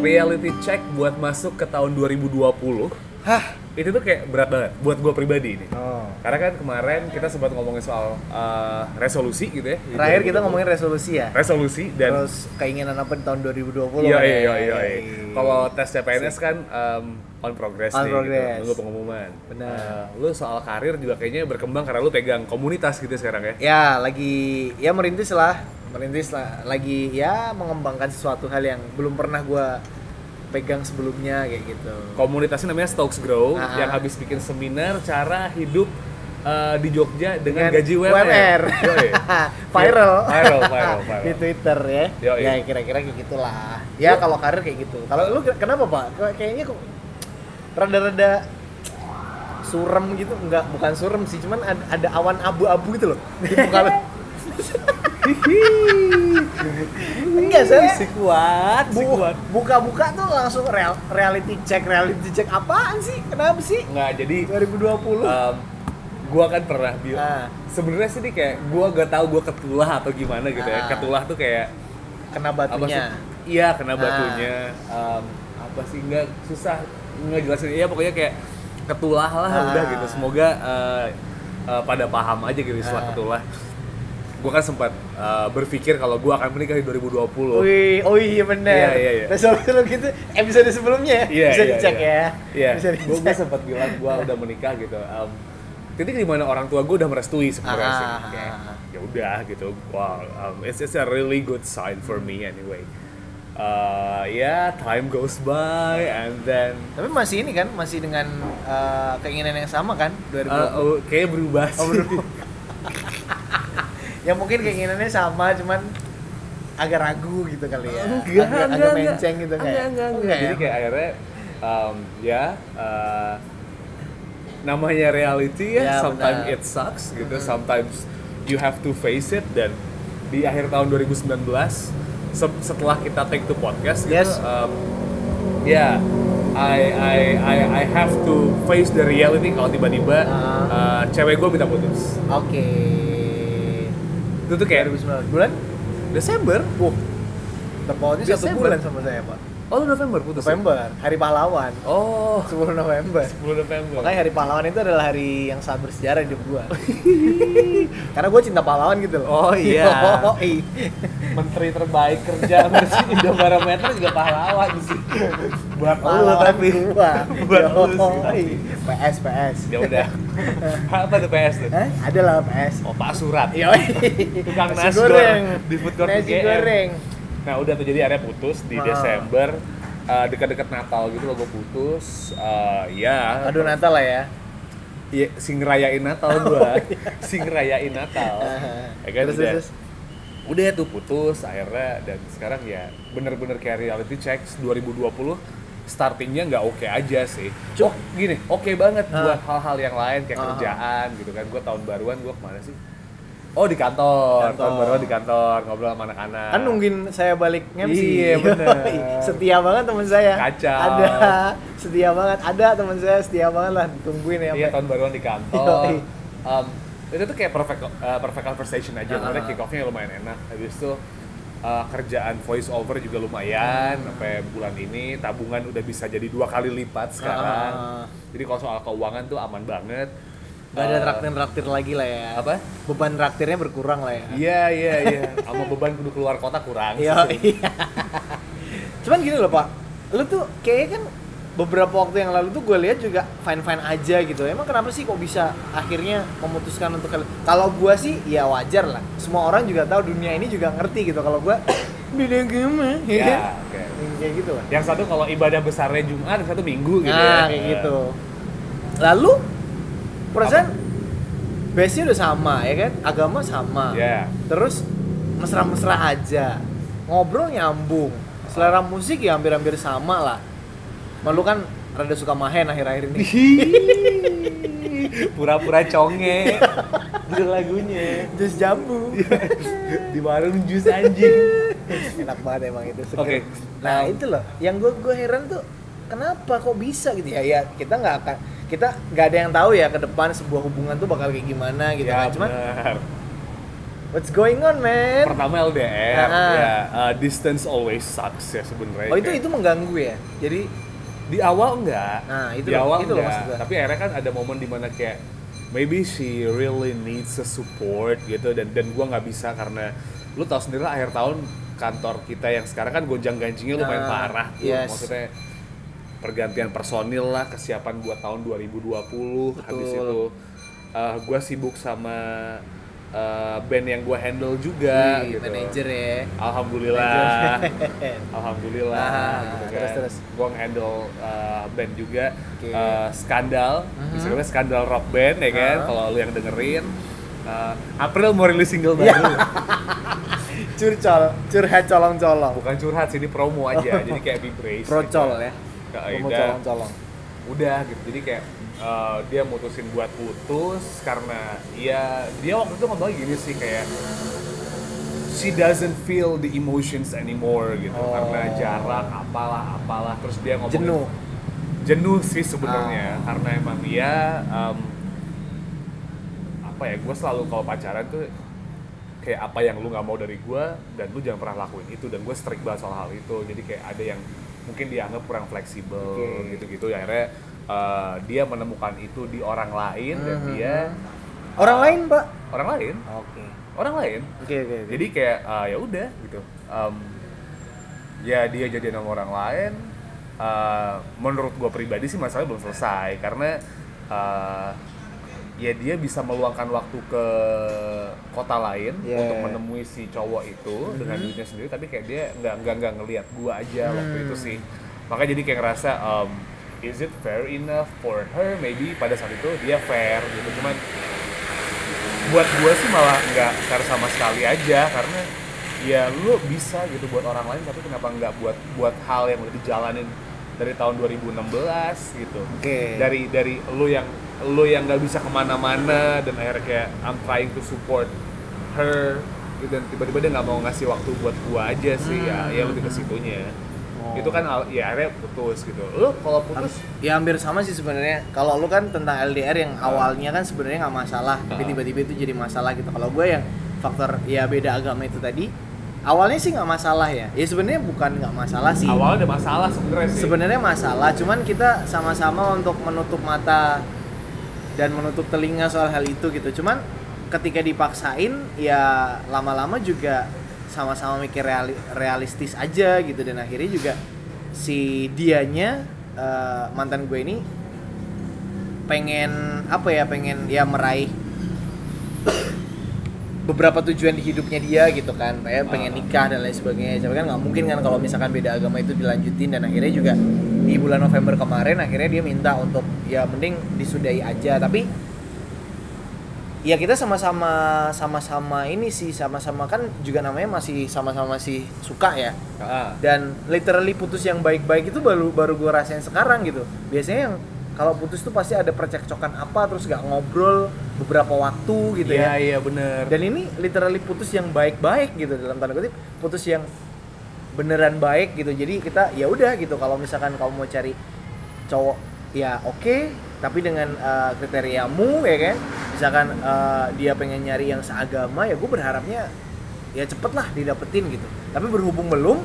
reality check buat masuk ke tahun 2020. Hah? Itu tuh kayak berat banget buat gue pribadi ini. Oh. Karena kan kemarin kita sempat ngomongin soal resolusi gitu ya. Terakhir kita ngomongin resolusi ya. Resolusi dan terus keinginan apa di tahun 2020. Iya. Kalau tes CPNS kan on progress nih. Gitu. Lu pengumuman. Benar. Lu soal karir juga kayaknya berkembang karena lu pegang komunitas gitu sekarang ya. Ya, lagi ya merintis lah lagi ya mengembangkan sesuatu hal yang belum pernah gue pegang sebelumnya kayak gitu. Komunitasnya namanya Stocks Grow yang habis bikin seminar cara hidup di Jogja dengan gaji WMR. viral di Twitter ya. Yoi. Ya kira-kira kayak gitulah. Ya kalau karir kayak gitu. Kalau lu kenapa Pak? Kayaknya kok rada-rada surem gitu. Enggak, bukan surem sih, cuman ada awan abu-abu gitu loh. Di muka lu. Enggak saya si kuat. Buka-buka tuh langsung reality check apaan sih? Kenapa sih? Enggak, jadi 2020 gua kan pernah bilang sebenarnya sih ini kayak gua gak tahu gua ketulah atau gimana gitu ya. Ketulah tuh kayak kena batunya. Iya, kena batunya. Apa sih enggak susah ngejelasin. Iya, pokoknya kayak ketulah lah udah gitu. Semoga pada paham aja gitu istilah ketulah. Gue kan sempat berpikir kalau gue akan menikah di 2020. Wih, oh iya benar. Iya. Terus kalau gitu episode sebelumnya bisa dicek ya. Gue sempat bilang gue udah menikah gitu. Titik di mana orang tua gue udah merestui sebenarnya sih. Kayak, ya udah gitu. Wow, it's a really good sign for me anyway. Time goes by and then tapi masih ini kan masih dengan keinginan yang sama kan 2020. Kayaknya berubah sih. Ya mungkin keinginannya sama, cuman agak ragu gitu kali ya. Agak menceng gitu kayak. Enggak. Jadi kayak akhirnya, namanya reality ya, sometimes benar. It sucks gitu, sometimes you have to face it. Dan di akhir tahun 2019, setelah kita take to podcast gitu, I have to face the reality kalau tiba-tiba cewek gue minta putus. Oke. Itu tuh kayak 2019 bulan? Desember? Tepatnya 1 bulan sama saya Pak. Oh lu November putus? November, hari pahlawan. Oh 10 November 10 November makanya hari pahlawan itu adalah hari yang sangat bersejarah di hidup gua. Karena gua cinta pahlawan gitu loh. Oh iya. Menteri terbaik kerja bersih Indobarometer juga pahlawan sih. Buat pahlawan tapi gua buat sih. PS ya udah. Apa tuh PS tuh? Ada lah PS. Oh Pak Surat. Tukang nasi goreng di food court GM. Nah udah tuh jadi akhirnya putus di Desember, dekat-dekat Natal gitu loh gue putus. Aduh Natal lah ya. Iya, sing ngerayain Natal gue. Sing ngerayain Natal. Ya kan terus. Udah tuh putus akhirnya dan sekarang ya bener-bener kayak reality check 2020 startingnya nggak oke aja sih. Gini, oke banget buat hal-hal yang lain kayak kerjaan gitu kan. Gue tahun baruan gue kemana sih? Oh di kantor. Tahun baru di kantor ngobrol sama anak-anak. Kan nungguin saya baliknya sih. Iya benar. Setia banget teman saya. Kacau. Ada teman saya setia banget lah tungguin ya. Iya tahun baruan di kantor. Itu tuh kayak perfect conversation aja. Karena kick off-nya lumayan enak. Habis itu kerjaan voice over juga lumayan sampai bulan ini tabungan udah bisa jadi 2 kali lipat sekarang. Jadi kalau soal keuangan tuh aman banget. Gak ada traktir lagi lah ya. Apa? Beban traktirnya berkurang lah ya. Iya. Sama beban kudu keluar kota kurang. Iya. Cuman gini loh Pak, lu tuh kayaknya kan beberapa waktu yang lalu tuh gue lihat juga fine-fine aja gitu. Emang kenapa sih kok bisa akhirnya memutuskan untuk kalau gue sih ya wajar lah. Semua orang juga tahu, dunia ini juga ngerti gitu. Kalau gue beda agama ya kayak gitu lah. Yang satu kalau ibadah besarnya Jumat, yang satu Minggu gitu ya. Kayak gitu. Lalu perasaan base-nya udah sama ya kan, agama sama, terus mesra-mesra aja, ngobrol nyambung, selera musik ya hampir-hampir sama lah. Malu kan rada suka mahen akhir-akhir ini. Pura-pura conge, judul lagunya jus jambu, di warung jus anjing, enak banget emang itu. Oke. Nah itu loh, yang gue heran tuh kenapa kok bisa gitu ya? Ya kita nggak ada yang tahu ya ke depan sebuah hubungan tuh bakal kayak gimana gitu ya, kan. Cuman What's going on, man? Pertama LDR, ya, distance always sucks ya sebenarnya. Oh, itu mengganggu ya? Jadi di awal enggak, di awal enggak. Tapi akhirnya kan ada momen dimana kayak maybe she really needs a support gitu, dan gue nggak bisa karena lu tahu sendiri lah, akhir tahun kantor kita yang sekarang kan gonjang-ganjingnya lumayan parah tuh, yes. Maksudnya pergantian personil lah, kesiapan buat tahun 2020. Betul. Habis itu gue sibuk sama band yang gue handle juga. Wih, gitu. Manager ya. Alhamdulillah. Alhamdulillah. Gitu kan. Terus. Gue handle band juga. Okay. Skandal. Misalnya Skandal rock band ya kan. Kalau lu yang dengerin. April mau rilis single baru. Curhat colong-colong. Bukan curhat sih, ini promo aja. Jadi kayak big race. Procol gitu. Ya. Promo colong-colong. Udah gitu. Jadi kayak dia mutusin buat putus karena ya dia waktu itu ngomong gini sih kayak she doesn't feel the emotions anymore gitu, karena jarak apalah terus dia ngomong jenuh sih sebenarnya, karena emang dia apa ya, gue selalu kalau pacaran tuh kayak apa yang lu nggak mau dari gue dan lu jangan pernah lakuin itu, dan gue strict banget soal hal itu. Jadi kayak ada yang mungkin dianggap kurang fleksibel gitu-gitu ya, akhirnya dia menemukan itu di orang lain, dan dia orang lain, Pak. Orang lain. Oke. Okay. Orang lain. Oke. Jadi kayak ya udah gitu. Ya dia jadian sama orang lain. Menurut gua pribadi sih masalahnya belum selesai, karena ya dia bisa meluangkan waktu ke kota lain untuk menemui si cowok itu dengan duitnya sendiri, tapi kayak dia enggak ngelihat gua aja waktu itu sih. Makanya jadi kayak ngerasa is it fair enough for her? Maybe pada saat itu dia fair gitu, cuman buat gue sih malah nggak fair sama sekali aja, karena ya lu bisa gitu buat orang lain, tapi kenapa nggak buat hal yang udah dijalanin dari tahun 2016 gitu. Okay. Dari lu yang nggak bisa kemana-mana, dan akhirnya kayak I'm trying to support her gitu, dan tiba-tiba dia nggak mau ngasih waktu buat gue aja sih, ya lebih ke situnya. Itu kan ya akhirnya putus gitu. Lu kalau putus ya hampir sama sih sebenarnya. Kalau lu kan tentang LDR yang awalnya kan sebenarnya nggak masalah, tapi tiba-tiba itu jadi masalah gitu. Kalau gue yang faktor ya beda agama itu tadi, awalnya sih nggak masalah ya. Ya sebenarnya bukan nggak masalah sih. Awalnya ada masalah sebenarnya sih. Sebenarnya masalah, cuman kita sama-sama untuk menutup mata dan menutup telinga soal hal itu gitu. Cuman ketika dipaksain ya lama-lama juga sama-sama mikir realistis aja gitu, dan akhirnya juga si dianya mantan gue ini pengen meraih beberapa tujuan di hidupnya dia gitu kan, kayak pengen nikah dan lain sebagainya. Tapi kan nggak mungkin kan kalau misalkan beda agama itu dilanjutin, dan akhirnya juga di bulan November kemarin akhirnya dia minta untuk ya mending disudahi aja. Tapi ya kita sama-sama ini sih, sama-sama kan juga namanya masih sama-sama masih suka ya. Dan literally putus yang baik-baik itu baru gue rasain sekarang gitu. Biasanya yang kalau putus tuh pasti ada percekcokan apa, terus gak ngobrol beberapa waktu gitu ya. Iya bener. Dan ini literally putus yang baik-baik gitu, dalam tanda kutip putus yang beneran baik gitu. Jadi kita ya udah gitu, kalau misalkan kamu mau cari cowok ya oke, tapi dengan kriteriamu ya kan. Misalkan dia pengen nyari yang seagama, ya gue berharapnya ya cepet lah didapetin gitu. Tapi berhubung belum,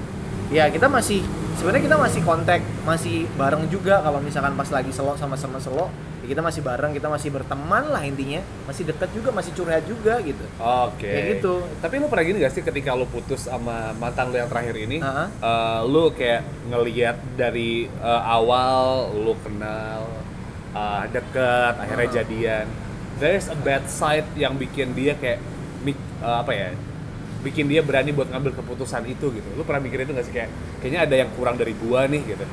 ya kita masih sebenarnya kita masih kontak, masih bareng juga. Kalau misalkan pas lagi selo sama-sama selo, ya kita masih bareng, kita masih berteman lah intinya. Masih deket juga, masih curhat juga gitu. Oke. Kayak gitu. Tapi lu pernah gini gak sih ketika lu putus sama mantan lu yang terakhir ini, lu kayak ngelihat dari awal lu kenal, deket, akhirnya jadian. There's a bad side yang bikin dia kayak bikin dia berani buat ngambil keputusan itu gitu. Lu pernah mikirin itu nggak sih, kayaknya ada yang kurang dari gua nih gitu?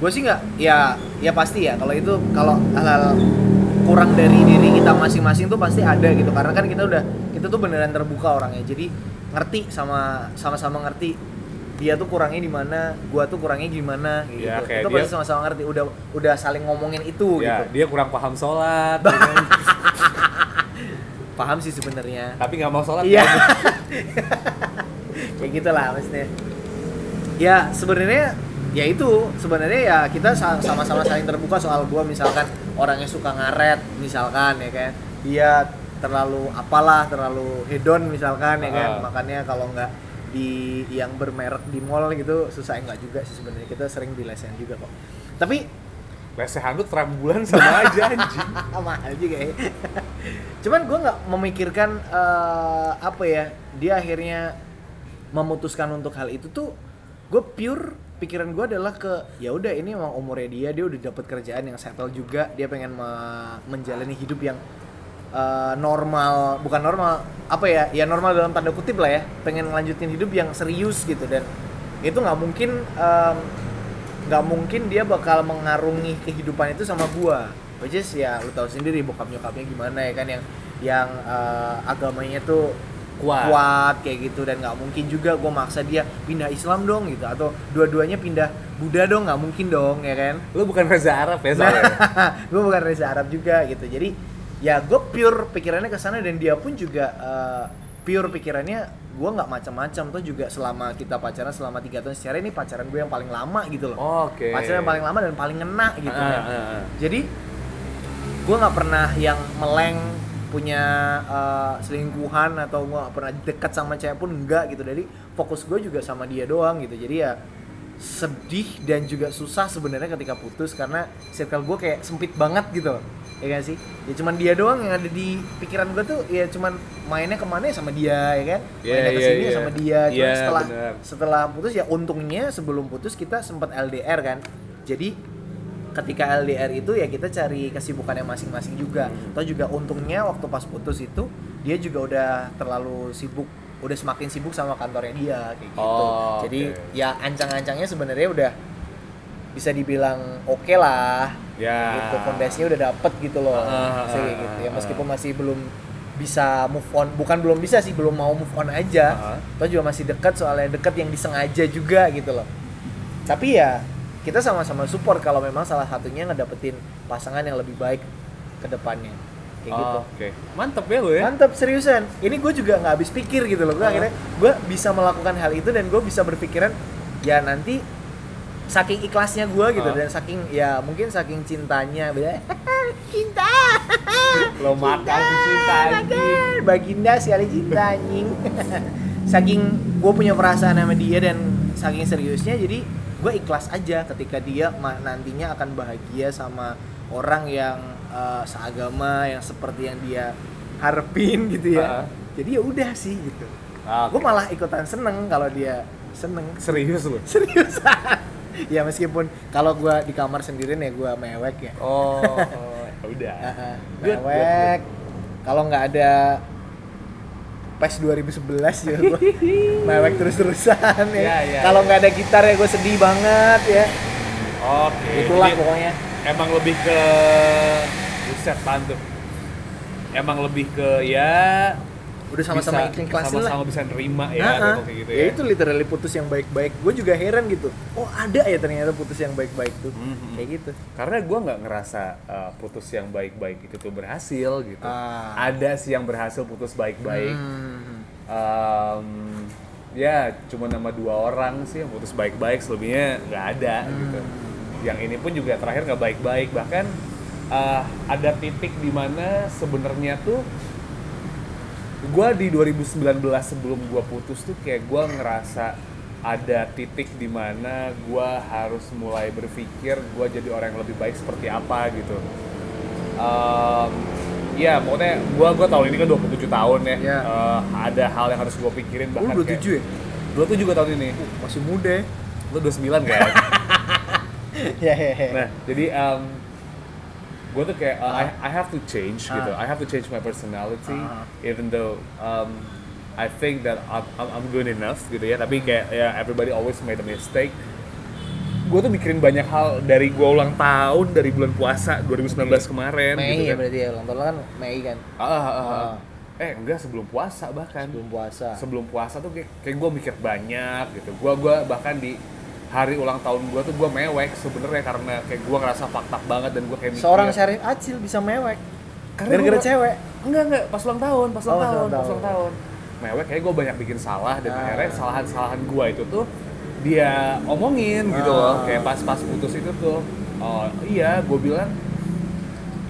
Gua sih nggak, ya pasti ya. Kalau itu hal-hal kurang dari diri kita masing-masing tuh pasti ada gitu. Karena kan kita tuh beneran terbuka orangnya. Jadi ngerti sama-sama ngerti dia tuh kurangnya di mana, gua tuh kurangnya gimana gitu. Ya, kita pasti sama-sama ngerti, udah saling ngomongin itu ya, gitu. Dia kurang paham sholat. Paham sih sebenarnya. Tapi nggak mau sholat. Iya. Kayak gitulah maksudnya. Ya sebenarnya ya itu sebenarnya ya kita sama-sama saling terbuka soal gua misalkan orangnya suka ngaret misalkan ya kan. Dia terlalu apalah, terlalu hedon misalkan ya kan. Makanya kalau nggak di yang bermerek di mall gitu susah. Nggak juga sih sebenarnya, kita sering dilesehan juga kok. Tapi lesehan lu terang bulan sama aja anjing. Mahal juga ya. Cuman gue nggak memikirkan apa ya, dia akhirnya memutuskan untuk hal itu tuh. Gue pure pikiran gue adalah ke ya udah ini emang umurnya dia udah dapat kerjaan yang settle juga, dia pengen menjalani hidup yang normal, bukan normal apa ya, ya normal dalam tanda kutip lah ya, pengen ngelanjutin hidup yang serius gitu. Dan itu nggak mungkin dia bakal mengarungi kehidupan itu sama gua, which is ya lu tahu sendiri bokap nyokapnya gimana ya kan, yang agamanya tuh kuat kayak gitu. Dan nggak mungkin juga gue maksa dia pindah Islam dong gitu, atau dua-duanya pindah Buddha dong, nggak mungkin dong ya kan. Lu bukan Reza Arab ya soalnya. Gue bukan Reza Arab juga gitu, jadi ya gue pure pikirannya kesana. Dan dia pun juga pure pikirannya gue nggak macam-macam tuh juga. Selama kita pacaran selama 3 tahun secara ini pacaran gue yang paling lama gitu loh. Oke. Pacaran yang paling lama dan paling ngena gitu kan. Jadi gue nggak pernah yang meleng punya selingkuhan, atau gue pernah dekat sama cewek pun enggak gitu. Jadi fokus gue juga sama dia doang gitu. Jadi ya sedih dan juga susah sebenarnya ketika putus, karena circle gue kayak sempit banget gitu loh. Ya kan sih? Ya cuman dia doang yang ada di pikiran gue tuh, ya cuman mainnya kemana ya sama dia ya kan? Mainnya kesini ya sama dia. Cuman setelah putus ya untungnya sebelum putus kita sempat LDR kan. Jadi ketika LDR itu ya kita cari kesibukannya masing-masing juga. Atau juga untungnya waktu pas putus itu dia juga udah terlalu sibuk, udah semakin sibuk sama kantornya dia kayak gitu. Jadi ya ancang-ancangnya sebenarnya udah bisa dibilang oke lah. Ya. Gitu, fondasinya udah dapet gitu loh. Kayak gitu. Ya meskipun masih belum bisa move on, bukan belum bisa sih, belum mau move on aja. Atau juga masih dekat, soalnya dekat yang disengaja juga gitu loh. Tapi ya kita sama-sama support kalau memang salah satunya ngedapetin pasangan yang lebih baik ke depannya. Kayak gitu. Okay. Mantep ya lu ya? Mantep, seriusan. Ini gue juga gak habis pikir gitu loh. Gue akhirnya gue bisa melakukan hal itu, dan gue bisa berpikiran ya nanti saking ikhlasnya gue gitu. Dan saking ya mungkin saking cintanya. Cinta! Lo makan cinta anjing. Baginda sekali cinta anjing. Saking gue punya perasaan sama dia dan saking seriusnya, jadi gue ikhlas aja ketika dia nantinya akan bahagia sama orang yang seagama, yang seperti yang dia harapin gitu ya. Jadi ya udah sih gitu. Gue malah ikutan seneng kalau dia seneng. Serius lu? Serius. Ya meskipun kalau gue di kamar sendirian ya gue mewek ya. Udah. Mewek. Kalau nggak ada PES 2011 ya gue mewek terus-terusan ya. Kalau nggak ada gitar ya gue sedih banget ya. Itulah jadi, pokoknya emang lebih ke buset banget, emang lebih ke ya udah sama-sama ikhlas lah, sama-sama bisa nerima ya. Gitu ya, itu literally putus yang baik-baik. Gue juga heran gitu, ada ya ternyata putus yang baik-baik tuh. Kayak gitu, karena gue nggak ngerasa putus yang baik-baik itu tuh berhasil gitu. Ada sih yang berhasil putus baik-baik. Ya cuma nama 2 orang sih yang putus baik-baik, selebihnya nggak ada gitu. Yang ini pun juga terakhir nggak baik-baik. Bahkan ada titik di mana sebenarnya tuh gue di 2019 sebelum gue putus tuh kayak gue ngerasa ada titik di mana gue harus mulai berpikir gue jadi orang yang lebih baik seperti apa gitu. Ya pokoknya gue tahun ini kan 27 tahun ya. Ada hal yang harus gue pikirin bahkan. Lu 27 ya? 27 gue tahun ini. Masih muda ya? Lu 29 kan? Nah jadi gue tuh kayak I have to change gitu. I have to change my personality, even though I think that I'm good enough gitu ya. Tapi kayak ya everybody always made a mistake. Gue tuh mikirin banyak hal dari gue ulang tahun, dari bulan puasa 2019 kemarin. Mei gitu kan. Berarti ya ulang tahun kan Mei kan. Enggak, sebelum puasa bahkan. Sebelum puasa tuh kayak gue mikir banyak gitu. Gue bahkan di hari ulang tahun gue tuh gue mewek sebenarnya, karena kayak gue ngerasa fakta banget dan gue kayak mikir seorang Syarif Acil bisa mewek gara-gara cewek. Enggak, pas ulang tahun. Mewek kayak gue banyak bikin salah, dan akhirnya kesalahan-kesalahan gue itu tuh dia omongin gitu loh. Kayak pas putus itu tuh gue bilang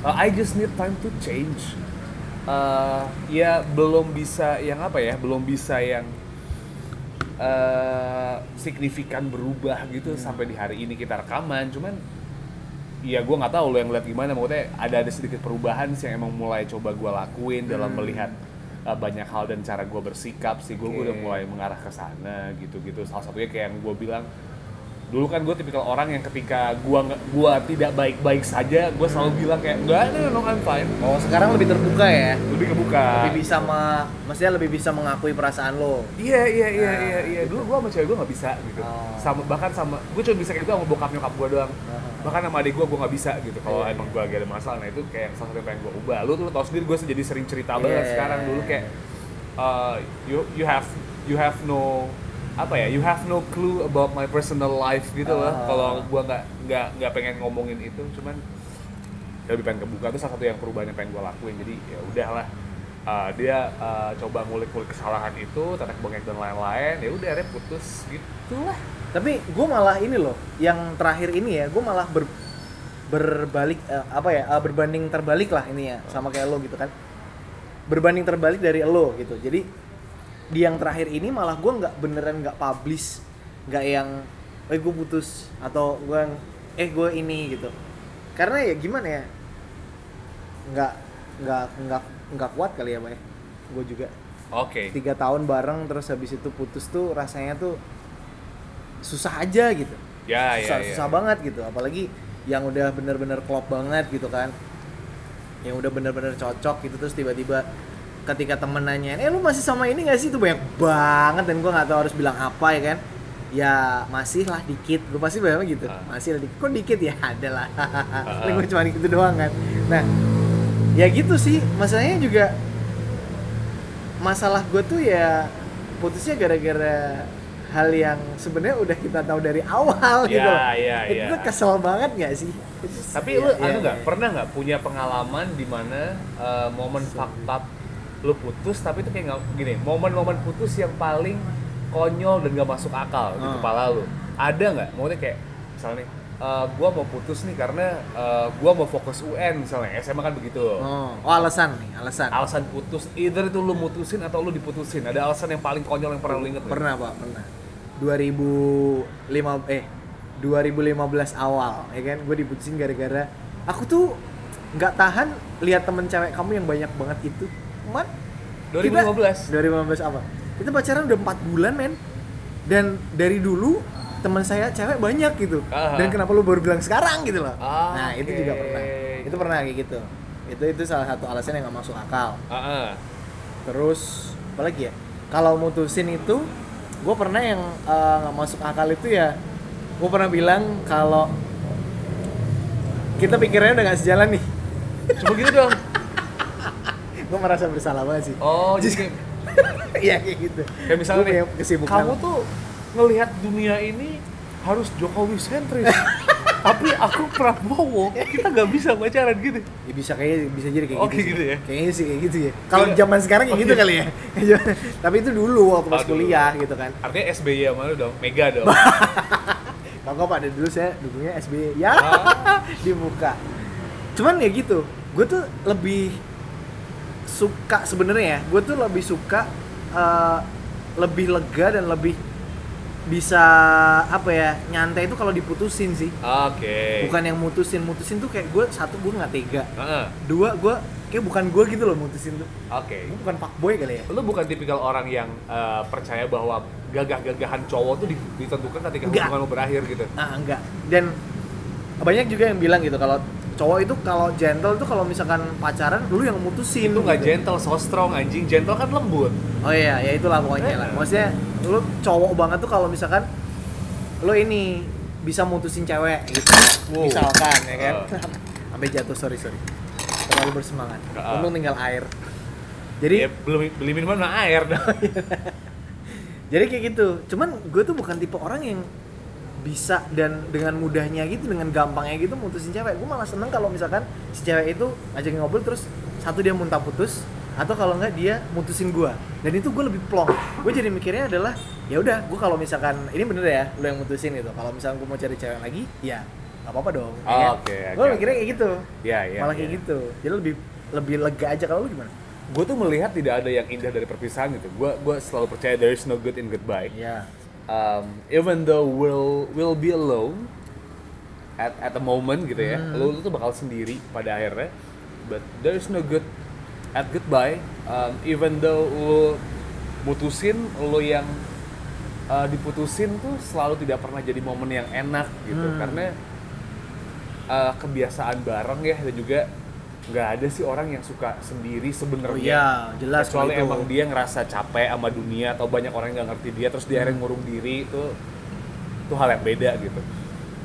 I just need time to change. ya belum bisa yang apa ya, belum bisa yang signifikan berubah gitu sampai di hari ini kita rekaman. Cuman ya gue nggak tahu lo yang lihat gimana, maksudnya ada sedikit perubahan sih yang emang mulai coba gue lakuin dalam melihat banyak hal dan cara gue bersikap sih. Gue udah mulai mengarah ke sana gitu-gitu. Salah satunya kayak yang gue bilang dulu kan, gue tipikal orang yang ketika gue tidak baik-baik saja gue selalu bilang kayak enggak, no, I'm fine. Oh, sekarang lebih terbuka ya, lebih bisa maksudnya lebih bisa mengakui perasaan lo. Iya. Dulu gue sama cewek gue nggak bisa gitu. Sama, bahkan sama gue cuma bisa kayak gitu sama bokap nyokap gue doang. Bahkan sama adik gue nggak bisa gitu kalau emang gue agak ada masalah. Nah itu kayak salah satu yang pengen gue ubah. Lu tau sendiri gue jadi sering cerita banget sekarang. Dulu kayak you have no apa ya, you have no clue about my personal life gitu loh. Kalau gue nggak pengen ngomongin itu, cuman ya lebih pengen kebuka. Itu salah satu yang perubahan yang pengen gue lakuin. Jadi ya udahlah, dia coba ngulik-ngulik kesalahan itu, tarik bengek dan lain-lain. Ya udah, dia putus gitulah. Tapi gue malah ini loh, yang terakhir ini ya, gue malah berbanding terbalik lah ini ya, sama kayak lo gitu kan, berbanding terbalik dari lo gitu. Jadi di yang terakhir ini malah gue nggak publish, nggak yang gue putus atau gue gue ini gitu, karena ya gimana ya, nggak kuat kali ya, Pak. Gue juga 3 tahun bareng terus habis itu putus tuh rasanya tuh susah aja gitu. Susah banget gitu, apalagi yang udah bener-bener klop banget gitu kan, yang udah bener-bener cocok gitu. Terus tiba-tiba ketika temen nanyain, lu masih sama ini gak sih, itu banyak banget dan gue gak tahu harus bilang apa ya kan. Ya masih lah dikit, gue pasti banyak gitu, masih lah dikit, kok dikit ya ada lah, gue cuma gitu doang kan. Nah ya gitu sih, masalahnya juga masalah gue tuh ya putusnya gara-gara hal yang sebenarnya udah kita tahu dari awal gitu. Itu kesel banget nggak sih? Tapi lu pernah nggak punya pengalaman di mana momen fucked up lu putus, tapi itu kayak nggak gini, momen-momen putus yang paling konyol dan nggak masuk akal di kepala lu ada nggak? Maksudnya kayak misalnya gua mau putus nih karena gua mau fokus UN misalnya, SMA kan begitu. Alasan putus, either itu lu mutusin atau lu diputusin. Ada alasan yang paling konyol yang pernah lu inget? Pernah nih? Pak, pernah. 2015 awal ya kan, gue diputusin gara-gara aku tuh nggak tahan lihat temen cewek kamu yang banyak banget itu. Man, 2015 apa? Kita pacaran udah 4 bulan men, dan dari dulu teman saya cewek banyak gitu. Dan kenapa lu baru bilang sekarang gitu loh. Nah itu juga pernah, itu pernah kayak gitu. Itu salah satu alasan yang nggak masuk akal. Terus apalagi ya, kalau mutusin itu gue pernah yang nggak masuk akal itu ya, gue pernah bilang kalau kita pikirannya udah nggak sejalan nih, coba gitu dong. Gue merasa bersalah banget sih. Oh jadi iya kayak gitu. Kayak misalnya nih, kamu tuh ngelihat dunia ini harus Jokowi sentris, tapi aku Prabowo, kita nggak bisa pacaran gitu. Ya bisa kayaknya, bisa jadi kayak gitu ya. Kayaknya sih kayak gitu ya. Kalau zaman sekarang kayak gitu kali ya. Tapi itu dulu waktu pas kuliah gitu kan. Artinya SBY sama lu dong, Mega dong. Kalau pada dulu saya dulunya SBY ya dibuka. Cuman ya gitu, gue tuh lebih suka sebenarnya ya, gue tuh lebih suka lebih lega dan lebih bisa apa ya, nyantai itu kalau diputusin sih. Bukan yang mutusin tuh kayak gue, satu gue nggak tega, dua gue kayak bukan gue gitu loh mutusin tuh. Gue bukan fuckboy kali ya. Lo bukan tipikal orang yang percaya bahwa gagah-gagahan cowok tuh ditentukan ketika hubungan lo berakhir gitu? Enggak. Dan banyak juga yang bilang gitu kalau cowok itu kalau gentle tuh, kalau misalkan pacaran dulu yang mutusin. Itu nggak gitu. Gentle, so strong anjing. Gentle kan lembut. Oh iya, ya itulah pokoknya lah. Maksudnya lu cowok banget tuh kalau misalkan lu ini bisa mutusin cewek gitu. Wow. Misalkan ya kan. Sampai jatuh, sorry. Terlalu bersemangat. Untung tinggal air. Jadi ya, beli minuman sama air dah. Jadi kayak gitu. Cuman gue tuh bukan tipe orang yang bisa dan dengan mudahnya gitu, dengan gampangnya gitu mutusin cewek. Gue malah seneng kalau misalkan si cewek itu ngajak ngobrol terus satu dia muntah putus, atau kalau enggak dia mutusin gue. Dan itu gue lebih plong. Gue jadi mikirnya adalah ya udah, gue kalau misalkan ini bener ya lo yang mutusin gitu, kalau misalkan gue mau cari cewek lagi ya nggak apa-apa dong. Gue mikirnya kayak gitu. Malah kayak gitu. Jadi lebih lega aja. Kalau lo gimana? gue tuh melihat tidak ada yang indah dari perpisahan gitu. Gue selalu percaya there is no good in goodbye. Yeah. Even though we'll be alone at a moment gitu ya. Lo tuh bakal sendiri pada akhirnya. But there is no good at goodbye. Even though lo mutusin, lo yang diputusin tuh selalu tidak pernah jadi momen yang enak gitu. Karena kebiasaan bareng ya, dan juga nggak ada sih orang yang suka sendiri sebenarnya. Oh iya, jelas. Kecuali emang dia ngerasa capek sama dunia atau banyak orang yang nggak ngerti dia, terus dia akhirnya ngurung diri, itu hal yang beda gitu.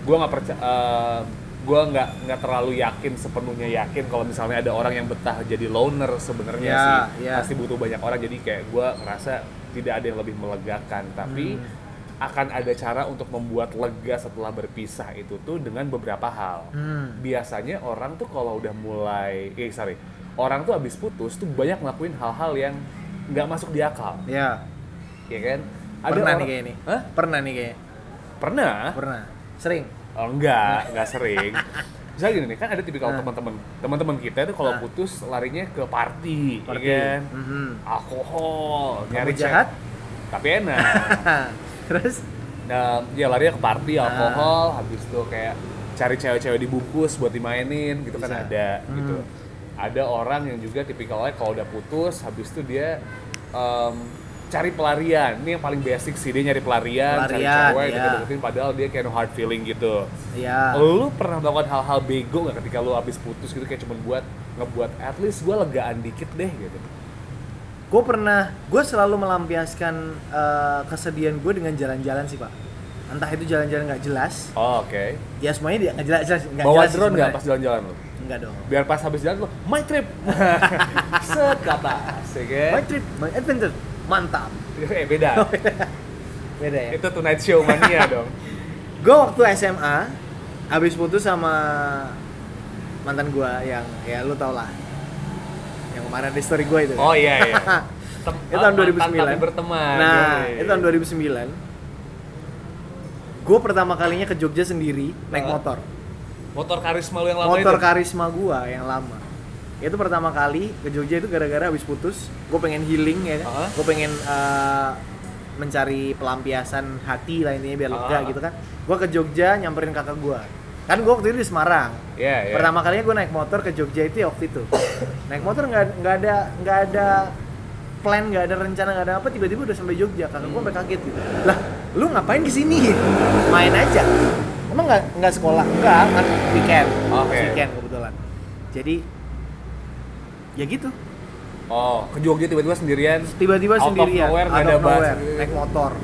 Gue nggak percaya, gue nggak terlalu yakin, sepenuhnya yakin kalau misalnya ada orang yang betah jadi loner sebenarnya ya, sih ya. Pasti butuh banyak orang, jadi kayak gue ngerasa tidak ada yang lebih melegakan, tapi akan ada cara untuk membuat lega setelah berpisah itu tuh dengan beberapa hal. Biasanya orang tuh kalau udah mulai, orang tuh abis putus tuh banyak ngelakuin hal-hal yang nggak masuk di akal. Iya. Iya kan? Ada pernah nih kayaknya. Hah? Pernah nih kayaknya. Pernah. Sering? Oh enggak sering. Misalnya gini nih, kan ada tipikal teman-teman kita itu kalau putus larinya ke party. Ya kan? Alkohol, nyari jahat, tapi enak. Terus? Nah, ya larinya ke party, alkohol, habis itu kayak cari cewek-cewek dibungkus buat dimainin gitu. Bisa. Kan ada gitu. Ada orang yang juga tipikalnya kalau udah putus, habis itu dia cari pelarian. Ini yang paling basic sih, dia nyari pelarian cari cewek, yeah. Deketin, padahal dia kayak no hard feeling gitu. Iya. Yeah. Lu pernah melakukan hal-hal bego nggak ketika lu abis putus gitu, kayak cuma buat ngebuat at least gue legaan dikit deh gitu? Gue selalu melampiaskan kesedihan gue dengan jalan-jalan sih, Pak. Entah itu jalan-jalan nggak jelas. Oh, oke. Okay. Ya semuanya dia nggak jelas. Bawa drone nggak pas jalan-jalan lo? Nggak dong. Biar pas habis jalan lo, my trip. Set kata, my trip, my adventure, mantap. Beda ya. Itu Tonight Show mania dong. Gue waktu SMA, habis putus sama mantan gue yang ya lo tau lah. Yang kemarin di story gue itu. Oh iya. Itu tahun 2009. Tapi berteman. Nah, itu tahun 2009. Gue pertama kalinya ke Jogja sendiri naik motor. Motor karisma lu yang lama itu? Motor karisma gue yang lama. Itu pertama kali ke Jogja itu gara-gara habis putus. Gue pengen healing ya kan. Gue pengen mencari pelampiasan hati lah intinya biar lega gitu kan. Gue ke Jogja nyamperin kakak gue. Kan gue waktu itu di Semarang. Yeah. Pertama kalinya gue naik motor ke Jogja itu ya waktu itu. Naik motor nggak ada plan, nggak ada rencana, nggak ada apa, tiba-tiba udah sampai Jogja. Kakak gue sampai kaget gitu. Lah, lu ngapain kesini? Main aja. Emang nggak sekolah? Enggak, kan weekend. Okay. Weekend kebetulan. Jadi ya gitu. Oh, ke Jogja tiba-tiba sendirian. Out of nowhere, nggak ada bahan. Naik motor.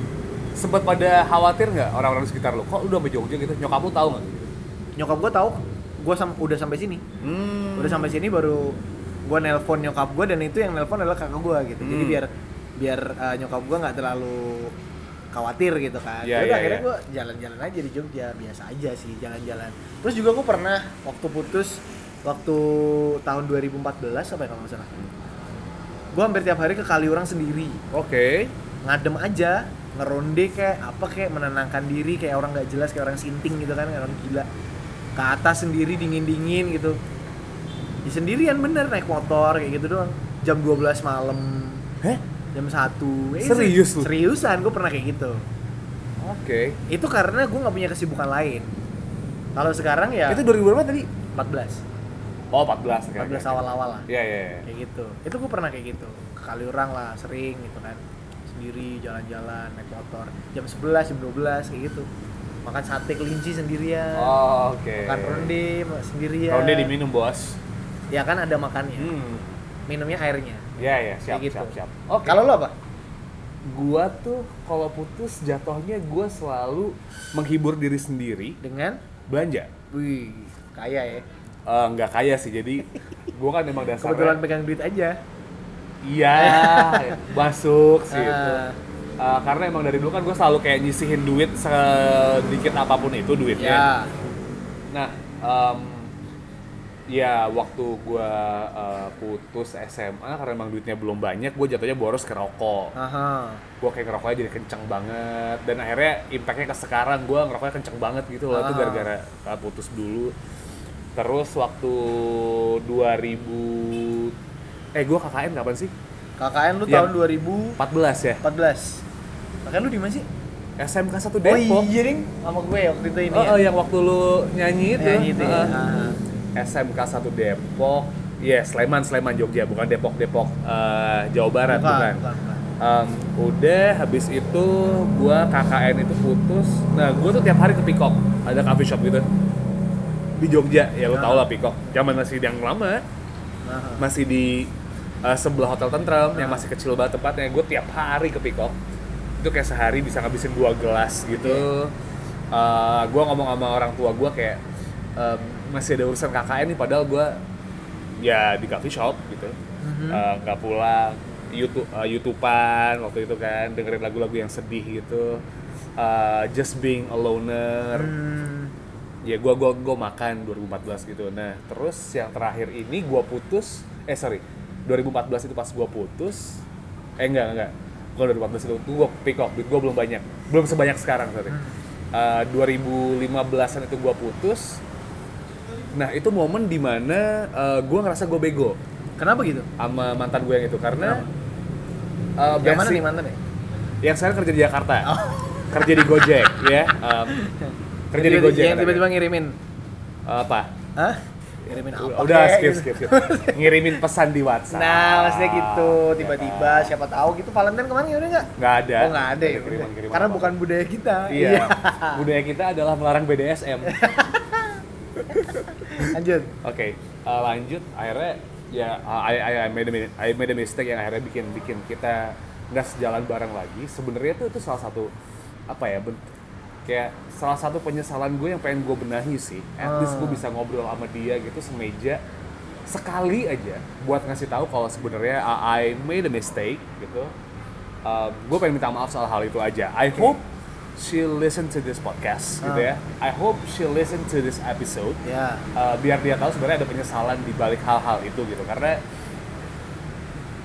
Sempet pada khawatir nggak orang-orang di sekitar lu? Kok udah sampai Jogja gitu? Nyokap lu tahu nggak? Nyokap gue tahu, gue udah sampai sini. Udah sampai sini baru gue nelpon nyokap gue, dan itu yang nelpon adalah kakak gue gitu. Jadi biar nyokap gue nggak terlalu khawatir gitu kan. Akhirnya gue jalan-jalan aja di Jogja, biasa aja sih jalan-jalan. Terus juga gue pernah waktu putus, waktu tahun 2014 apa ya kalau nggak salah, gue hampir tiap hari ke Kaliurang sendiri. Oke. Ngadem aja, ngeronde kayak apa, kayak menenangkan diri, kayak orang nggak jelas, kayak orang sinting gitu kan, kayak orang gila. Ke atas sendiri, dingin-dingin gitu ya, sendirian bener, naik motor kayak gitu doang. Jam 12 malam. Heh? Jam 1. Serius lu? Seriusan, gue pernah kayak gitu. Oke. Itu karena gue gak punya kesibukan lain. Kalau sekarang ya. Itu 2000 berapa tadi? 14. Oh 14 kan? 14 awal-awal lah. Iya. Kayak gitu. Itu gue pernah kayak gitu. Ke Kaliurang lah, sering gitu kan. Sendiri, jalan-jalan, naik motor. Jam 11, jam 12 kayak gitu. Makan sate kelinci sendirian. Oh, okay. Makan ronde sendirian. Ronde diminum, Bos. Ya kan ada makannya. Minumnya airnya. Iya, siap. Oke. Kalau lo apa? Gua tuh kalau putus jatuhnya gua selalu menghibur diri sendiri dengan belanja. Wih, kaya ya. Enggak kaya sih. Jadi gua kan emang dasarnya kebetulan pegang duit aja. Iya, masuk sih itu. Karena emang dari dulu kan gue selalu kayak nyisihin duit sedikit apapun itu duitnya. Yeah. Nah, ya waktu gue putus SMA karena emang duitnya belum banyak, gue jatuhnya boros ke rokok. Gue kayak ngerokoknya jadi kenceng banget, dan akhirnya impactnya ke sekarang gue ngerokoknya kenceng banget gitu loh. Itu gara-gara putus dulu. Terus waktu 2017 Gue KKN kapan sih? KKN lu tahun 2014 ya? 14. KKN lu di mana sih? SMK 1 Depok. Oh iya ding, sama gue waktu itu ini. Oh, yang waktu lu nyanyi itu. Nyanyi itu. SMK 1 Depok. Iya, yeah, Sleman Jogja, bukan Depok Jawa Barat bukan. Udah habis itu gue KKN itu putus. Nah, gue tuh tiap hari ke PIKOK. Ada coffee shop gitu di Jogja. Ya lu tau lah PIKOK. Zaman masih yang lama. Masih di sebelah Hotel Tentrem yang masih kecil banget tempatnya. Gue tiap hari ke PIKOK. Itu kayak sehari bisa ngabisin 2 gelas gitu. Gue ngomong sama orang tua gue kayak masih ada urusan KKN nih, padahal gue ya di coffee shop gitu. Gak pulang, YouTube-an waktu itu kan, dengerin lagu-lagu yang sedih gitu. Just being a loner. Ya gue makan 2014 gitu. Nah, terus yang terakhir ini gue putus. 2014 itu pas gue putus. Enggak. Gue 2014 itu gue PIKOK, duit gue belum banyak, belum sebanyak sekarang tadi. 2015an itu gue putus. Nah itu momen dimana gue ngerasa gue bego. Kenapa gitu? Sama mantan gue yang itu, karena yang mana nih mantan ya? Yang sekarang kerja di Jakarta. Kerja di Gojek. Ya kerja di Gojek yang tiba-tiba ngirimin apa? Hah? Ngirimin apa? Udah skip. Ngirimin pesan di WhatsApp. Nah, maksudnya gitu, tiba-tiba siapa tahu gitu. Valentine kemarin ngirimin enggak? Enggak ada. Oh, enggak ada. Ya, kiriman karena apa? Bukan budaya kita. Iya. Budaya kita adalah melarang BDSM. Lanjut. Oke. Lanjut akhirnya ya I made a mistake yang akhirnya bikin kita enggak sejalan bareng lagi. Sebenarnya itu salah satu apa ya? Kayak salah satu penyesalan gue yang pengen gue benahi sih. At least gue bisa ngobrol sama dia gitu semeja sekali aja buat ngasih tahu kalau sebenarnya I made a mistake gitu. Gue pengen minta maaf soal hal itu aja. I hope she listen to this podcast gitu ya. I hope she listen to this episode. Yeah. Biar dia tahu sebenarnya ada penyesalan di balik hal-hal itu gitu. Karena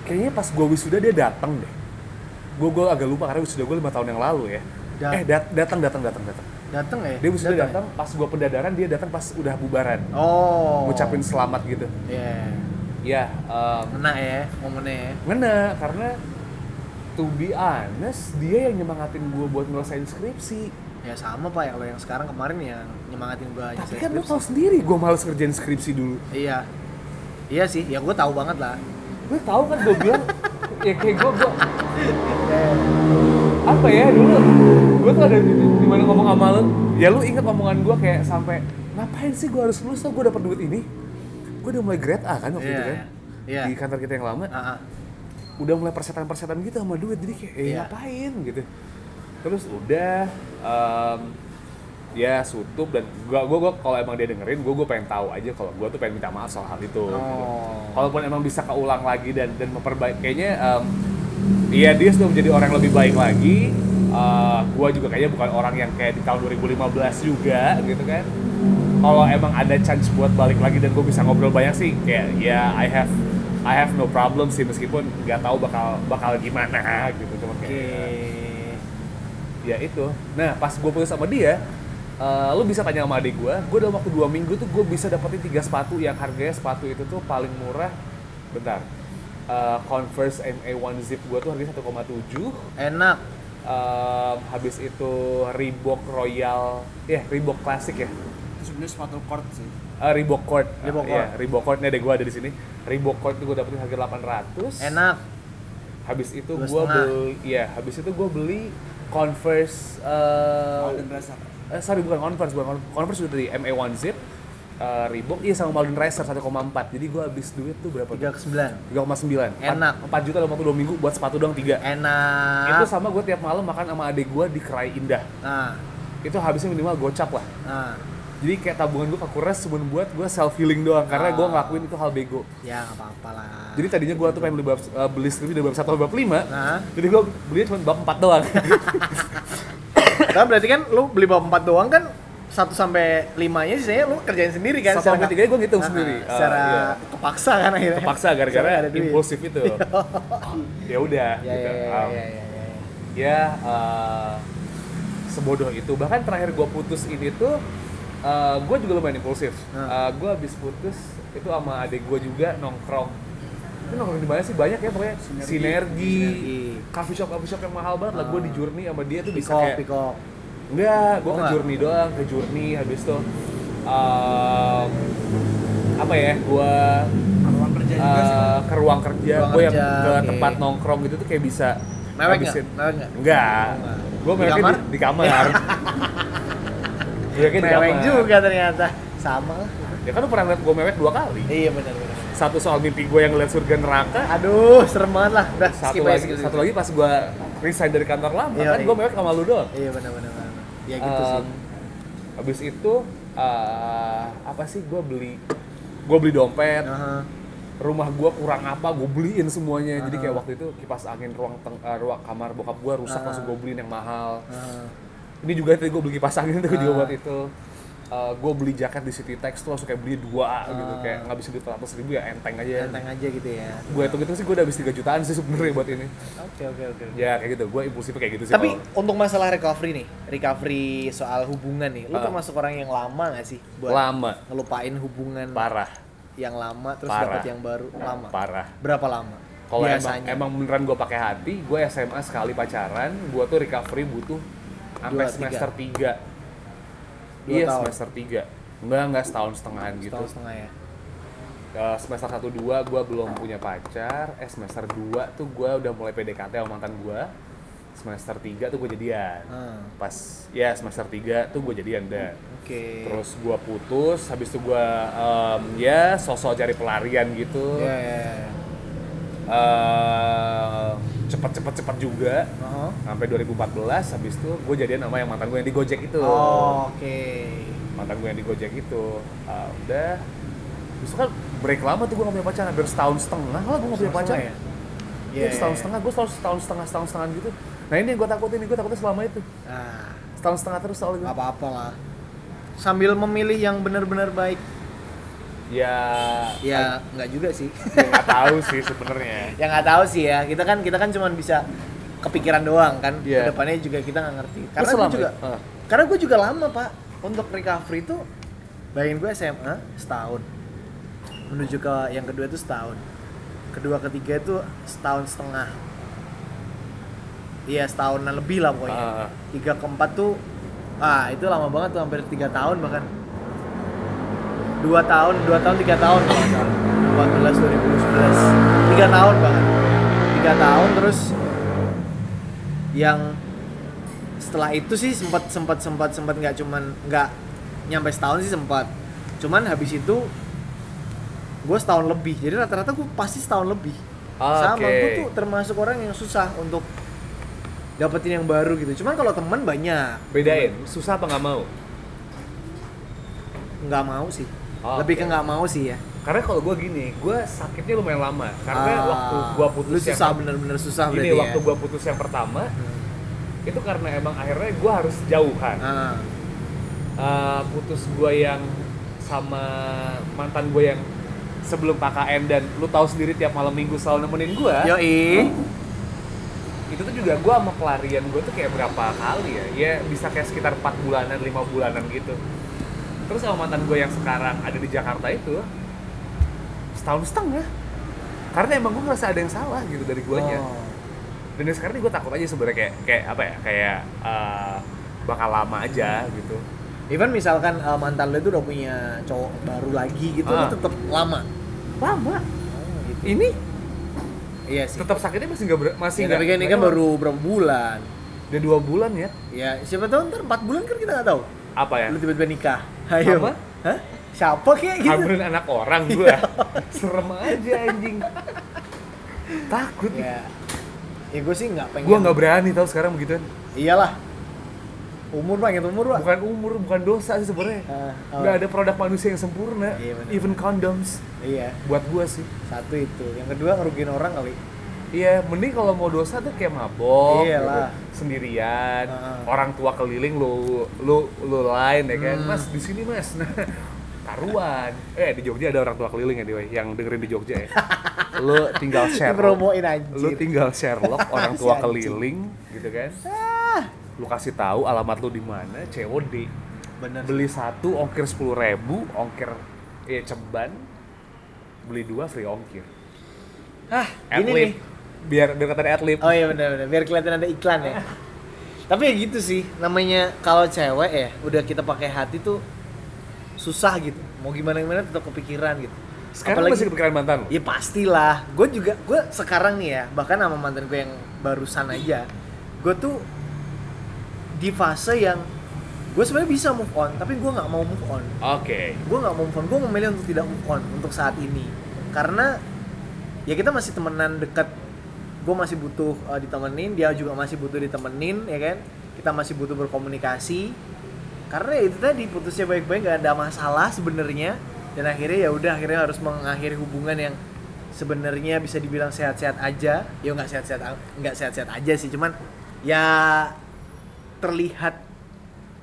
kayaknya pas gue wisuda dia datang deh. Gue agak lupa karena wisuda gue 5 tahun yang lalu ya. Datang. Datang ya? Dia sudah datang pas gua pendadaran, dia datang pas udah bubaran. Oh. Ngucapin selamat gitu. Iya. Yeah. Ngena ya momennya ya. Ngena karena to be honest, dia yang nyemangatin gua buat ngelesain skripsi. Ya sama Pak, ya kalau yang sekarang kemarin yang nyemangatin gua. Tapi kan lu tahu sendiri gua malas kerjain skripsi dulu. Iya. Iya sih, ya gua tahu banget lah. Gua tahu kan gua bilang ya kayak gua apa ya dulu gue tuh ada di mana ngomong sama lu ya lu inget omongan gue kayak sampai ngapain sih gue harus lulus tuh gue dapat duit ini gue udah mulai grade A kan waktu itu kan di kantor kita yang lama udah mulai persetan gitu sama duit jadi kayak ngapain gitu terus udah ya sutup dan gue kalau emang dia dengerin gue pengen tahu aja kalau gue tuh pengen minta maaf soal hal itu gitu. Kalaupun emang bisa keulang lagi dan memperbaiki kayaknya iya dia sudah menjadi orang yang lebih baik lagi. Gua juga kayaknya bukan orang yang kayak di tahun 2015 juga gitu kan. Kalau emang ada chance buat balik lagi dan gua bisa ngobrol banyak sih kayak ya I have no problem sih meskipun nggak tahu bakal gimana gitu cuma kayak ya itu. Nah pas gua putus sama dia, lu bisa tanya sama adik gua dalam waktu 2 minggu tuh gua bisa dapetin 3 sepatu yang harganya sepatu itu tuh paling murah. Bentar. Converse MA 1 Zip gue tuh harganya 1,7 enak. Habis itu Reebok Royal Reebok klasik ya itu sebenarnya sepatu court sih. Reebok court Reebok court ini ada gue ada di sini. Reebok court itu gue dapetin harga 800 enak. Habis itu gue beli Converse Malin Racer Converse udah di MA 1 Zip. Reebok sama Malin Racer 1,4. Jadi gue habis duit tuh berapa? 3,9. Enak. 4 juta dalam waktu 2 minggu buat sepatu doang 3. Enak. Itu sama gue tiap malam makan sama adik gue di Kerai Indah. Nah. Itu habisnya minimal gocap lah. Nah. Jadi kayak tabungan gue kekuras sebelum buat gue self healing doang karena gue ngelakuin itu hal bego. Ya enggak apa-apa lah. Jadi tadinya gue tuh pengen beli skripsi dari bab 1 ke bab 5. Nah. Jadi gue belinya cuma bab 4 doang. Nah, berarti kan lu beli bab 4 doang kan 1-5 sisanya lu kerjain sendiri kan? 1-3 gue ngitung sendiri. Secara kepaksa kan akhirnya. Kepaksa gara-gara impulsif itu. Ya udah. Sebodoh itu. Bahkan terakhir gue putus ini tuh, gue juga lumayan impulsif. Gue habis putus itu sama adik gue juga nongkrong Itu nongkrong di mana sih banyak ya pokoknya. Sinergi. Coffee shop yang mahal banget lah. Gue di Journey sama dia tuh bisa kayak PIKOK. Enggak, gue ke Journey doang, habis itu apa ya, gue ke ruang kerja, gue yang ke tempat nongkrong gitu tuh kayak bisa habisin. Enggak, gue meweknya di kamar. Mewek juga ternyata, sama lah. Ya kan lu pernah liat gue mewek 2 kali. Iya benar. Satu soal mimpi gue yang ngeliat surga neraka. Aduh, serem banget lah. Udah, satu lagi pas gue resign dari kantor lama, kan gue mewek sama lu doang. Iya benar. Ya gitu sih. Habis itu apa sih gue beli dompet. Rumah gue kurang apa, gue beliin semuanya. Jadi kayak waktu itu kipas angin ruang kamar bokap gue rusak, langsung gue beliin yang mahal. Ini juga tadi gue beli kipas angin itu juga buat itu. Gue beli jaket di City Tex tuh langsung kayak beli 2 gitu, kayak ngabisin duit 100.000 ya enteng aja gitu ya. Gue hitung-hitung sih gue udah habis 3 jutaan sih sebenarnya buat ini. Oke. Ya kayak gitu, gue impulsif kayak gitu sih. Tapi kalau untuk masalah recovery soal hubungan nih, lu termasuk orang yang lama gak sih? Buat ngelupain hubungan parah. Yang lama terus dapat yang baru lama. Parah. Berapa lama? Kalau emang beneran gue pakai hati, gue SMA sekali pacaran, gue tuh recovery butuh sampai semester 3. Iya, semester 3. Enggak setahun-setengahan gitu. Setahun setengah ya. Semester 1-2 gue belum punya pacar. Semester 2 tuh gue udah mulai PDKT sama mantan gue. Semester 3 tuh gue jadian. Pas ya semester 3 tuh gue jadian dah. Oke. Terus gue putus, habis itu gue ya sosok cari pelarian gitu. Yeah. Cepet juga sampai 2014, habis itu gue jadian sama yang mantan gue yang di Gojek itu. Mantan gue yang di Gojek itu udah, terus kan break lama tuh gue gak punya pacar, hampir 1.5 tahun lah gue gak punya pacar ya? Yeah. 1.5 tahun, gue setahun setengah gitu. Nah ini yang gue takutin selama itu setahun setengah terus soal itu. Apa-apa lah sambil memilih yang benar-benar baik. Ya nggak juga sih. Nggak tahu sih sebenarnya. Ya nggak tahu sih ya. Kita kan cuma bisa kepikiran doang kan. Yeah. Kedepannya juga kita nggak ngerti. Karena gue juga lama pak untuk recovery itu. Bayangin gue SMA setahun. Menuju ke yang kedua itu setahun. Kedua ketiga itu setahun setengah. Iya setahunan lebih lah pokoknya. 3 ke 4 tuh itu lama banget tuh, hampir 3 tahun bahkan. 3 tahun 14 2011 3 tahun terus yang setelah itu sih sempat nggak nyampe setahun sih sempat, cuman habis itu gue setahun lebih, jadi rata-rata gue pasti setahun lebih. Sama gue tuh termasuk orang yang susah untuk dapetin yang baru gitu, cuman kalau teman banyak bedain temen. Susah apa nggak mau sih lebih ke nggak mau sih ya. Karena kalau gue gini, gue sakitnya lumayan lama. Karena waktu gue putus yang susah, bener-bener susah ini ya. Waktu gue putus yang pertama itu karena emang akhirnya gue harus jauhan. Putus gue yang sama mantan gue yang sebelum KKN, dan lu tahu sendiri tiap malam minggu selalu nemenin gue. Yoi. Itu tuh juga gue sama pelarian gue tuh kayak berapa kali ya bisa kayak sekitar 4 bulanan 5 bulanan gitu. Terus sama mantan gue yang sekarang ada di Jakarta itu setahun setengah, karena emang gue ngerasa ada yang salah gitu dari guanya. Dan yang sekarang ini gue takut aja sebenarnya kayak apa ya, kayak bakal lama aja gitu. Even misalkan mantan lo itu udah punya cowok baru lagi gitu, itu tetap lama gitu. Ini iya sih, tetap sakitnya masih nggak. Tapi ini kan baru berapa bulan, udah 2 bulan ya siapa tahu ntar 4 bulan kan kita nggak tahu. Apa ya? Lu tiba-tiba nikah. Ayo. Apa? Hah? Siapa kayak gitu? Hamilin anak orang gua. Serem aja anjing. Takut. Ya gua sih enggak pengen. Gua enggak berani tau sekarang begituan. Iyalah. Umur, Pak. Bukan umur, bukan dosa sih sebenarnya. Enggak ada produk manusia yang sempurna. Iya, even condoms. Iya. Buat gua sih. Satu itu. Yang kedua ngerugiin orang kali. Iya, mending kalau mau dosa tuh kayak mabok, sendirian, orang tua keliling lu lain ya kan. Mas di sini Mas. Nah, taruhan. Di Jogja ada orang tua keliling ya, Dewi, yang dengerin di Jogja ya. Lu tinggal share. Promoin anjir. Lu tinggal Sherlock orang tua keliling gitu kan. Lu kasih tahu alamat lu di mana, COD. Bener. Beli 1 ongkir 10.000, ongkir ceban. Beli 2 free ongkir. Hah, ini nih. Biar kata adlib. Oh iya benar-benar, biar kelihatan ada iklan ya. Tapi ya gitu sih, namanya kalau cewek ya, udah kita pakai hati tuh susah gitu. Mau gimana-gimana tetap kepikiran gitu. Sekarang apalagi, masih kepikiran mantan? Ya pastilah. Gue sekarang nih ya, bahkan sama mantan gue yang barusan aja, gue tuh di fase yang gue sebenarnya bisa move on, tapi gue nggak mau move on. Oke. Gue nggak mau move on, gue memilih untuk tidak move on untuk saat ini, karena ya kita masih temenan dekat. Gue masih butuh ditemenin, dia juga masih butuh ditemenin, ya kan? Kita masih butuh berkomunikasi. Karena itu tadi putusnya baik-baik, nggak ada masalah sebenarnya. Dan akhirnya ya udah, akhirnya harus mengakhiri hubungan yang sebenarnya bisa dibilang sehat-sehat aja. Ya nggak sehat-sehat aja sih, cuman ya terlihat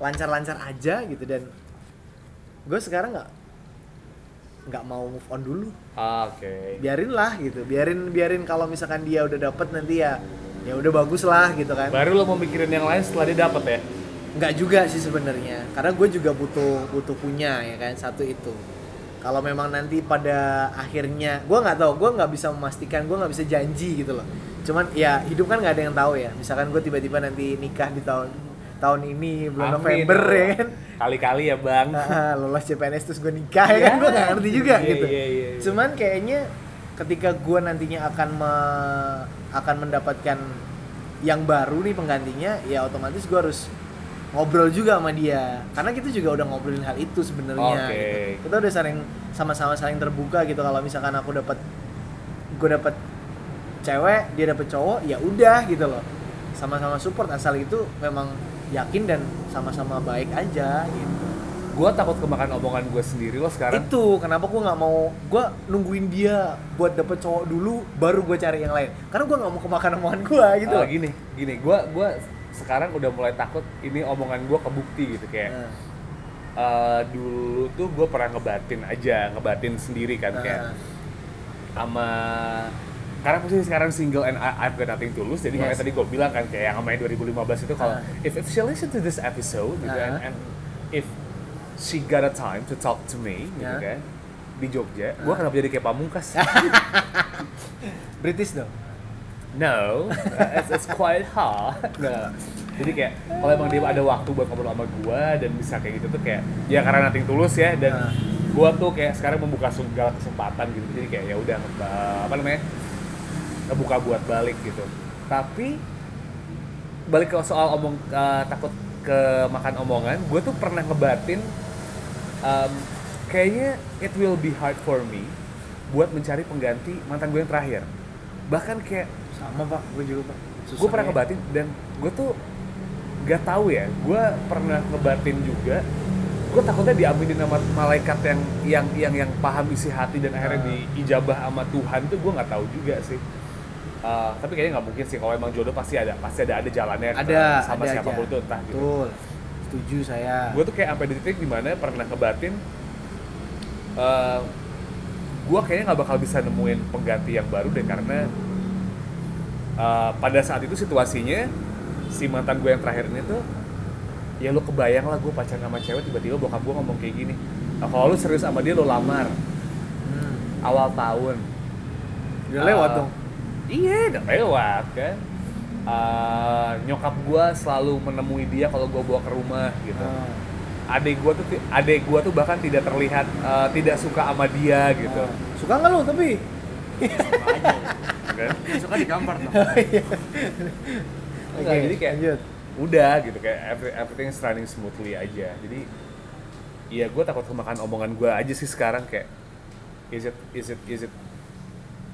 lancar-lancar aja gitu. Dan gue sekarang nggak mau move on dulu. Oke. Biarin lah gitu. Biarin kalau misalkan dia udah dapet nanti ya udah bagus lah gitu kan. Baru lo mau mikirin yang lain setelah dia dapet ya? Nggak juga sih sebenarnya. Karena gue juga butuh punya ya kan, satu itu. Kalau memang nanti pada akhirnya, gue nggak tahu, gue nggak bisa memastikan, gue nggak bisa janji gitu loh. Cuman ya hidup kan nggak ada yang tahu ya. Misalkan gue tiba-tiba nanti nikah di tahun ini bulan November ya kan, kali-kali ya bang, lolos CPNS terus gue nikah ya kan, gue nggak ngerti juga gitu. Cuman kayaknya ketika gue nantinya akan mendapatkan yang baru nih penggantinya, ya otomatis gue harus ngobrol juga sama dia, karena kita juga udah ngobrolin hal itu sebenarnya. Okay. Gitu. Kita udah sama-sama saling terbuka gitu. Kalau misalkan gue dapet cewek, dia dapet cowok, ya udah gitu loh, sama-sama support asal itu memang yakin dan sama-sama baik aja gitu. Gue takut kemakan omongan gue sendiri lo sekarang. Itu kenapa gue nggak mau, gue nungguin dia buat dapet cowok dulu baru gue cari yang lain, karena gue nggak mau kemakan omongan gue gitu. Gini gue sekarang udah mulai takut ini omongan gue kebukti gitu kayak. Dulu tuh gue pernah ngebatin sendiri kan kayak sama. Karena posisi sekarang single and I've got nothing to lose, jadi yes. Kayak tadi gue bilang kan kayak yang main 2015 itu kalau if she listen to this episode gitu kan, and if she got a time to talk to me gitu kan di Jogja, gue kenapa jadi kayak Pamungkas? British dong? No, it's quite hard. Nah, jadi kayak kalau emang dia ada waktu buat ngobrol sama gue dan bisa kayak gitu tuh kayak ya karena nothing to lose ya, dan gue tuh kayak sekarang membuka segala kesempatan gitu, jadi kayak ya udah apa namanya? Buka buat balik gitu. Tapi balik ke soal takut kemakan omongan, gue tuh pernah ngebatin kayaknya it will be hard for me buat mencari pengganti mantan gue yang terakhir. Bahkan kayak sama pak, gue juga pak. Gue pernah ngebatin dan gue tuh gak tahu ya. Gue pernah ngebatin juga. Gue takutnya diaminin sama malaikat yang paham isi hati dan akhirnya diijabah sama Tuhan tuh gue nggak tahu juga sih. Tapi kayaknya nggak mungkin sih, kalau emang jodoh pasti ada jalannya ada, sama siapa pun itu entah gitu. Betul, setuju saya. Gue tuh kayak sampai di titik dimana pernah kebatin, gue kayaknya nggak bakal bisa nemuin pengganti yang baru deh, karena pada saat itu situasinya si mantan gue yang terakhir ini tuh, ya lo kebayang lah gue pacaran sama cewek tiba-tiba bokap gue ngomong kayak gini, nah, kalau lo serius sama dia lo lamar awal tahun, udah lewat dong. Iya, udah lewat kan. Nyokap gue selalu menemui dia kalau gue bawa ke rumah gitu. Adek gue tuh bahkan tidak terlihat tidak suka sama dia gitu. Suka nggak lo tapi? Kan? Suka digambar dong. Oke, jadi kayak udah gitu kayak everything is running smoothly aja. Jadi ya gue takut kemakan omongan gue aja sih sekarang kayak is it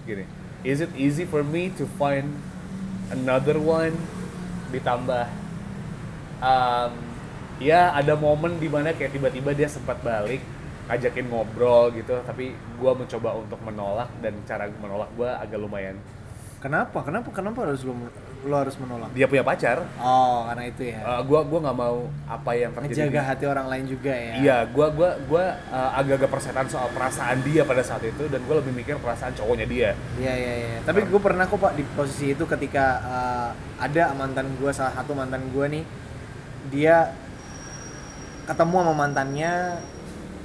gini. Is it easy for me to find another one? Ditambah, ya ada momen dimana kayak tiba-tiba dia sempat balik, ajakin ngobrol gitu, tapi gue mencoba untuk menolak dan cara menolak gue agak lumayan. Kenapa harus lo harus menolak? Dia punya pacar. Oh, karena itu ya. Gue nggak mau apa yang terjadi. Ngejaga hati orang lain juga ya. Iya, gue agak-agak persetan soal perasaan dia pada saat itu, dan gue lebih mikir perasaan cowoknya dia. Iya. Tapi gue pernah kok pak di posisi itu ketika ada salah satu mantan gue nih, dia ketemu sama mantannya,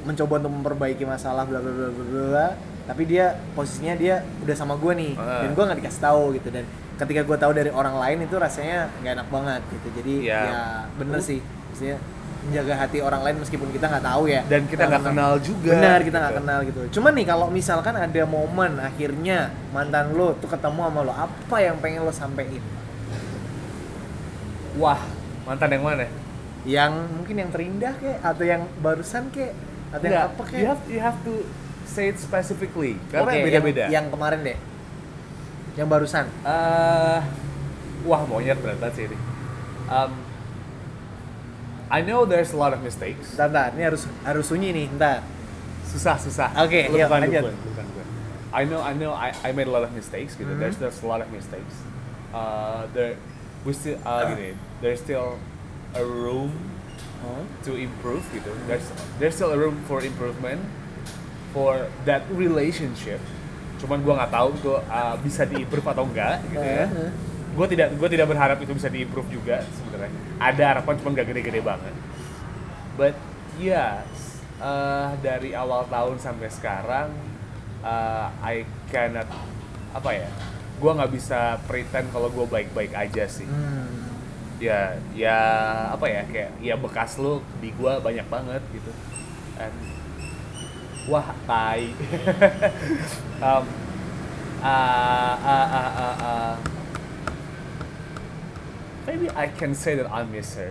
mencoba untuk memperbaiki masalah bla bla bla bla bla. tapi dia posisinya dia udah sama gue nih dan gue nggak dikasih tahu gitu, dan ketika gue tahu dari orang lain itu rasanya nggak enak banget gitu. Jadi ya bener sih, maksudnya menjaga hati orang lain meskipun kita nggak tahu ya, dan kita nggak kenal juga, benar kita nggak gitu. Kenal gitu. Cuman nih kalau misalkan ada momen akhirnya mantan lo tuh ketemu sama lo, apa yang pengen lo sampein? Wah, mantan yang mana? Yang mungkin yang terindah kek, atau yang barusan kek, atau yang apa kek? You have to say it specifically karena beda-beda. Yang kemarin deh, yang barusan. Wah, monyet berantas sih ini. I know there's a lot of mistakes. Bentar, ini harus sunyi nih, bentar. Susah. Oke, iya lanjut. Bukan. I know I made a lot of mistakes gitu. Mm-hmm. There's a lot of mistakes. There's still a room to improve gitu. There's still a room for improvement for that relationship. Cuman gua enggak tahu tuh bisa di-improve atau enggak gitu ya. Gue tidak berharap itu bisa diimprove juga sebenarnya. Ada harapan cuma gak gede-gede banget. But dari awal tahun sampai sekarang I cannot gue nggak bisa pretend kalau gue baik-baik aja sih. Bekas lo di gue banyak banget gitu. And, wah tai. Maybe I can say that I miss her.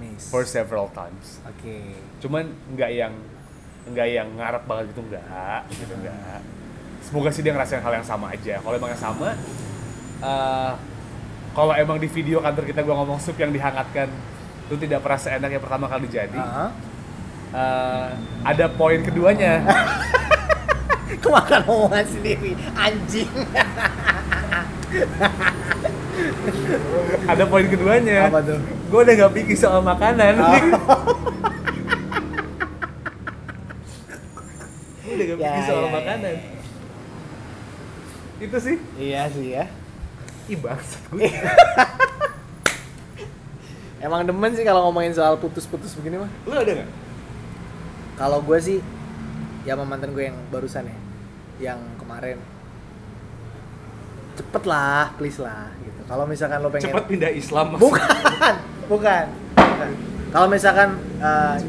Miss. For several times. Okay. Cuman enggak yang ngarep banget gitu enggak. Semoga sih dia ngerasain hal yang sama aja. Kalau emang yang sama, kalau emang di video kantor kita gua ngomong sup yang dihangatkan itu tidak pernah seenak yang pertama kali jadi. Ada poin keduanya. Kemakan omongan sendiri, anjing. Ada poin keduanya. Apa tuh? Gue udah gak pikir soal makanan. Gue udah gak pikir soal makanan. Itu sih. Iya sih ya. Ih bangsat gue. Emang demen sih kalau ngomongin soal putus-putus begini mah. Lu ada gak? Kalau gue sih ya sama mantan gue yang barusan ya, yang kemarin, cepet lah, please lah gitu. Kalau misalkan lo pengen cepet pindah Islam maksudnya. Bukan. Kalau misalkan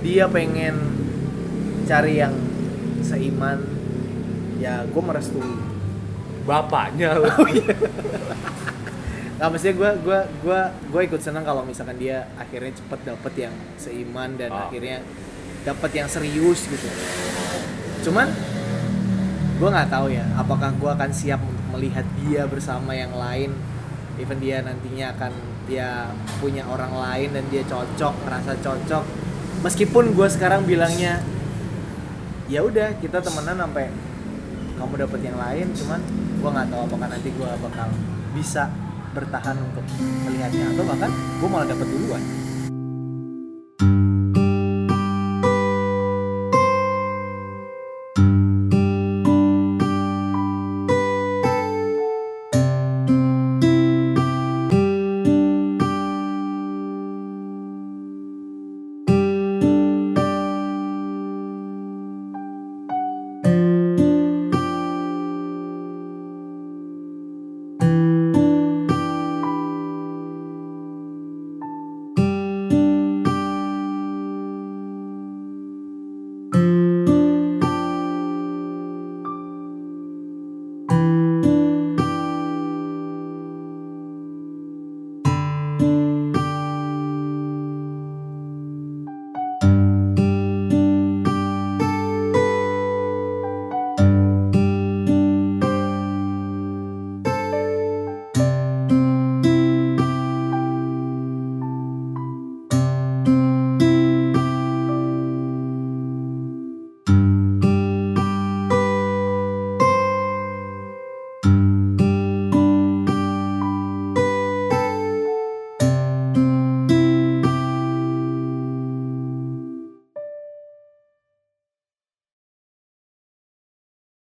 dia pengen cari yang seiman, ya gue merestui. Bapaknya lo. Nah, mestinya gue ikut senang kalau misalkan dia akhirnya cepet dapet yang seiman dan akhirnya dapet yang serius gitu. Cuman gue nggak tahu ya, apakah gue akan siap melihat dia bersama yang lain, even dia nantinya akan dia punya orang lain dan dia cocok, ngerasa cocok. Meskipun gue sekarang bilangnya, ya udah kita temenan sampai kamu dapet yang lain, cuman gue nggak tahu apakah nanti gue bakal bisa bertahan untuk melihatnya atau bahkan gue malah dapet duluan.